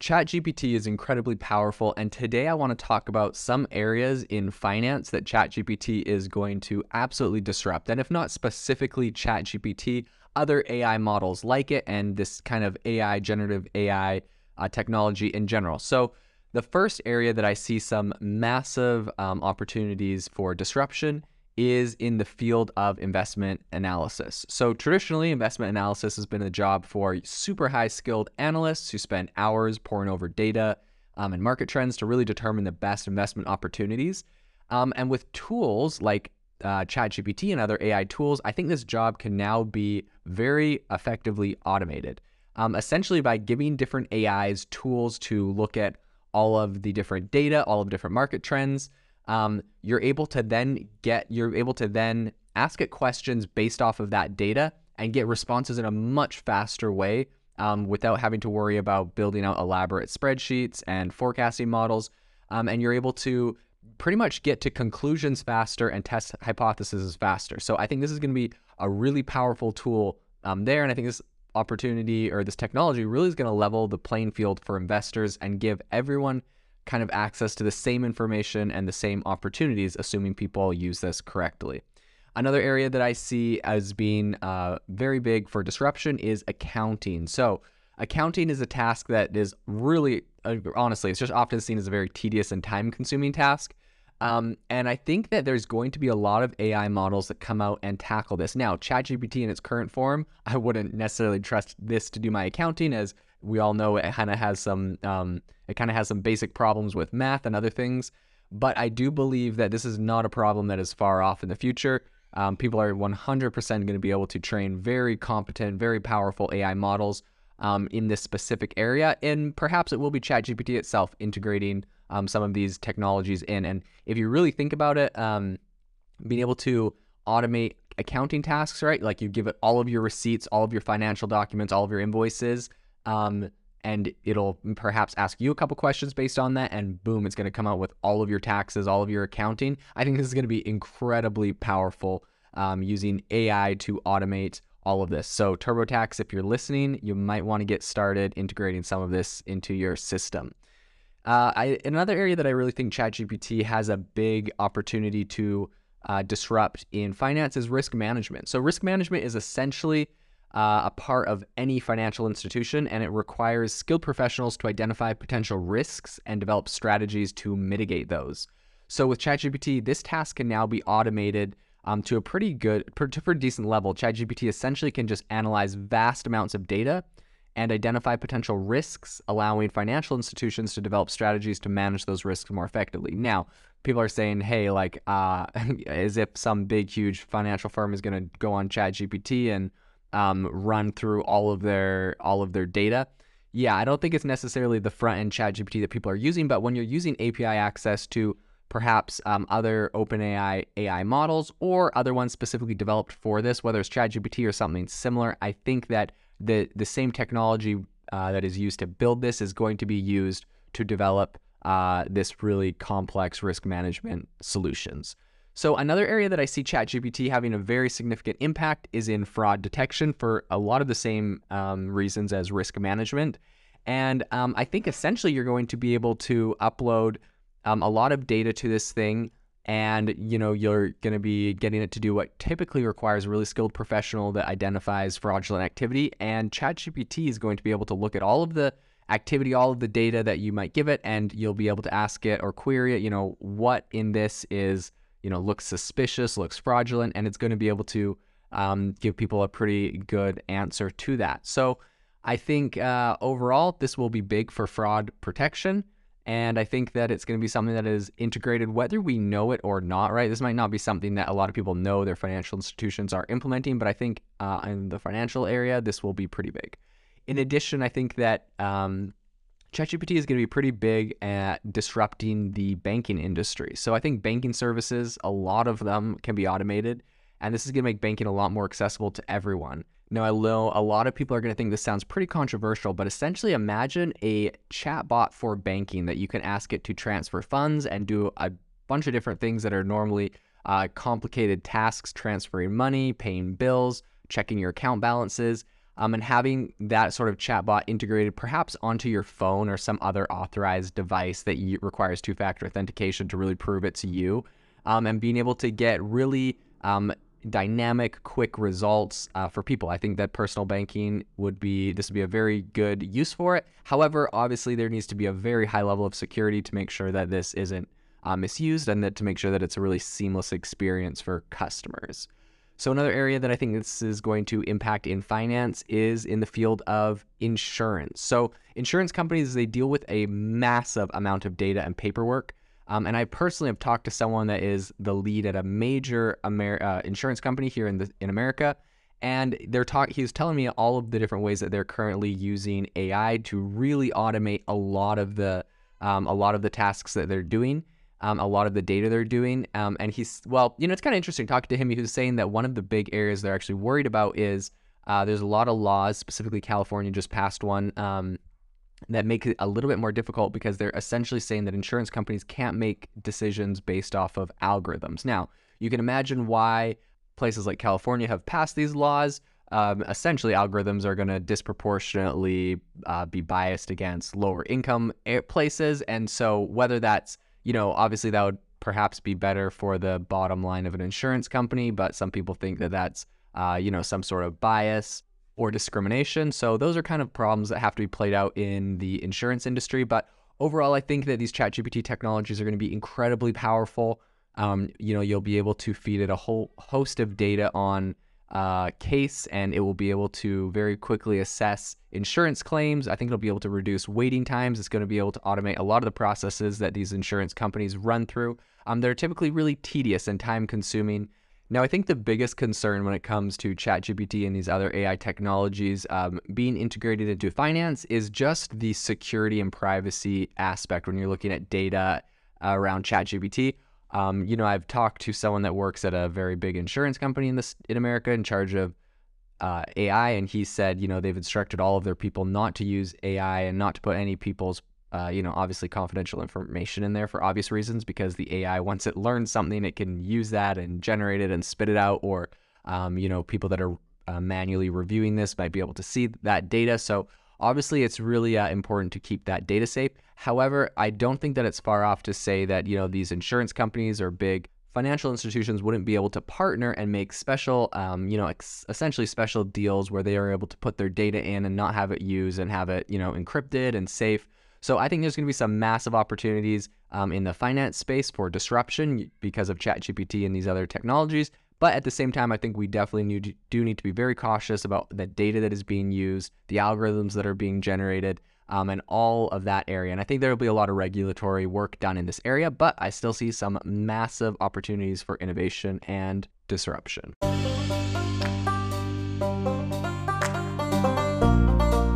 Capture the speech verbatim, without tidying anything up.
ChatGPT is incredibly powerful, and today I want to talk about some areas in finance that ChatGPT is going to absolutely disrupt. And if not specifically ChatGPT, other A I models like it and this kind of A I, generative A I uh, technology in general. So the first area that I see some massive um, opportunities for disruption is in the field of investment analysis. So traditionally, investment analysis has been a job for super high skilled analysts who spend hours poring over data um, and market trends to really determine the best investment opportunities. Um, and with tools like uh, ChatGPT and other A I tools, I think this job can now be very effectively automated, um, essentially by giving different A Is tools to look at all of the different data, all of the different market trends. Um, you're able to then get, you're able to then ask it questions based off of that data and get responses in a much faster way um, without having to worry about building out elaborate spreadsheets and forecasting models. Um, and you're able to pretty much get to conclusions faster and test hypotheses faster. So I think this is going to be a really powerful tool um, there. And I think this opportunity or this technology really is going to level the playing field for investors and give everyone kind of access to the same information and the same opportunities, assuming people use this correctly. Another area that I see as being uh, very big for disruption is accounting. So accounting is a task that is really, uh, honestly, it's just often seen as a very tedious and time-consuming task. Um, and I think that there's going to be a lot of A I models that come out and tackle this. Now, ChatGPT in its current form, I wouldn't necessarily trust this to do my accounting, as we all know it kind of has some um, it kind of has some basic problems with math and other things. But I do believe that this is not a problem that is far off in the future. Um, people are one hundred percent going to be able to train very competent, very powerful A I models um, in this specific area, and perhaps it will be ChatGPT itself integrating Um, some of these technologies in. And if you really think about it, um, being able to automate accounting tasks, right? Like you give it all of your receipts, all of your financial documents, all of your invoices, um, and it'll perhaps ask you a couple questions based on that, and boom, it's going to come out with all of your taxes, all of your accounting. I think this is going to be incredibly powerful um, using A I to automate all of this. So TurboTax, if you're listening, you might want to get started integrating some of this into your system. Uh, I, another area that I really think ChatGPT has a big opportunity to uh, disrupt in finance is risk management. So risk management is essentially uh, a part of any financial institution, and it requires skilled professionals to identify potential risks and develop strategies to mitigate those. So with ChatGPT, this task can now be automated um, to a pretty good, to a pretty decent level. ChatGPT essentially can just analyze vast amounts of data and identify potential risks, allowing financial institutions to develop strategies to manage those risks more effectively. Now, people are saying, hey, like, uh, as if some big, huge financial firm is going to go on ChatGPT and um, run through all of their all of their data. Yeah, I don't think it's necessarily the front-end ChatGPT that people are using, but when you're using A P I access to perhaps um, other OpenAI A I models or other ones specifically developed for this, whether it's ChatGPT or something similar, I think that The, the same technology uh, that is used to build this is going to be used to develop uh, this really complex risk management solutions. So another area that I see ChatGPT having a very significant impact is in fraud detection, for a lot of the same um, reasons as risk management. And um, I think essentially you're going to be able to upload um, a lot of data to this thing, and you know, you're going to be getting it to do what typically requires a really skilled professional that identifies fraudulent activity. And ChatGPT is going to be able to look at all of the activity, all of the data that you might give it, and you'll be able to ask it or query it, you know, what in this is, you know, looks suspicious, looks fraudulent, and it's going to be able to um, give people a pretty good answer to that. So I think uh, overall, this will be big for fraud protection. And I think that it's going to be something that is integrated, whether we know it or not, right? This might not be something that a lot of people know their financial institutions are implementing, but I think uh, in the financial area, this will be pretty big. In addition, I think that um, ChatGPT is going to be pretty big at disrupting the banking industry. So I think banking services, a lot of them can be automated, and this is going to make banking a lot more accessible to everyone. Now, I know a lot of people are going to think this sounds pretty controversial, but essentially imagine a chatbot for banking that you can ask it to transfer funds and do a bunch of different things that are normally uh, complicated tasks: transferring money, paying bills, checking your account balances. um, and having that sort of chatbot integrated perhaps onto your phone or some other authorized device that you, requires two-factor authentication to really prove it to you, um, and being able to get really um, dynamic, quick results uh, for people. I think that personal banking would be, this would be a very good use for it. However, obviously there needs to be a very high level of security to make sure that this isn't uh, misused, and that to make sure that it's a really seamless experience for customers. So another area that I think this is going to impact in finance is in the field of insurance. So insurance companies, they deal with a massive amount of data and paperwork. Um, and I personally have talked to someone that is the lead at a major Amer uh, insurance company here in the in America, and they're talk he was telling me all of the different ways that they're currently using A I to really automate a lot of the um, a lot of the tasks that they're doing, um, a lot of the data they're doing. Um, and he's well, you know, it's kind of interesting talking to him. He was saying that one of the big areas they're actually worried about is uh, there's a lot of laws, specifically California just passed one. Um, that make it a little bit more difficult because they're essentially saying that insurance companies can't make decisions based off of algorithms. Now, you can imagine why places like California have passed these laws. Um, essentially, algorithms are going to disproportionately uh, be biased against lower income places. And so whether that's, you know, obviously that would perhaps be better for the bottom line of an insurance company, but some people think that that's, uh, you know, some sort of bias or discrimination. So those are kind of problems that have to be played out in the insurance industry. But overall, I think that these ChatGPT technologies are going to be incredibly powerful. Um, you know, you'll be able to feed it a whole host of data on uh, case, and it will be able to very quickly assess insurance claims. I think it'll be able to reduce waiting times. It's going to be able to automate a lot of the processes that these insurance companies run through. Um, they're typically really tedious and time consuming. Now, I think the biggest concern when it comes to ChatGPT and these other A I technologies um, being integrated into finance is just the security and privacy aspect when you're looking at data uh, around ChatGPT. Um, you know, I've talked to someone that works at a very big insurance company in, this, in America in charge of uh, A I, and he said, you know, they've instructed all of their people not to use A I and not to put any people's Uh, you know, obviously confidential information in there for obvious reasons, because the A I, once it learns something, it can use that and generate it and spit it out. Or, um, you know, people that are uh, manually reviewing this might be able to see that data. So obviously it's really uh, important to keep that data safe. However, I don't think that it's far off to say that, you know, these insurance companies or big financial institutions wouldn't be able to partner and make special, um, you know, ex essentially special deals where they are able to put their data in and not have it used and have it, you know, encrypted and safe. So I think there's going to be some massive opportunities um, in the finance space for disruption because of ChatGPT and these other technologies. But at the same time, I think we definitely need, do need to be very cautious about the data that is being used, the algorithms that are being generated, um, and all of that area. And I think there will be a lot of regulatory work done in this area, but I still see some massive opportunities for innovation and disruption.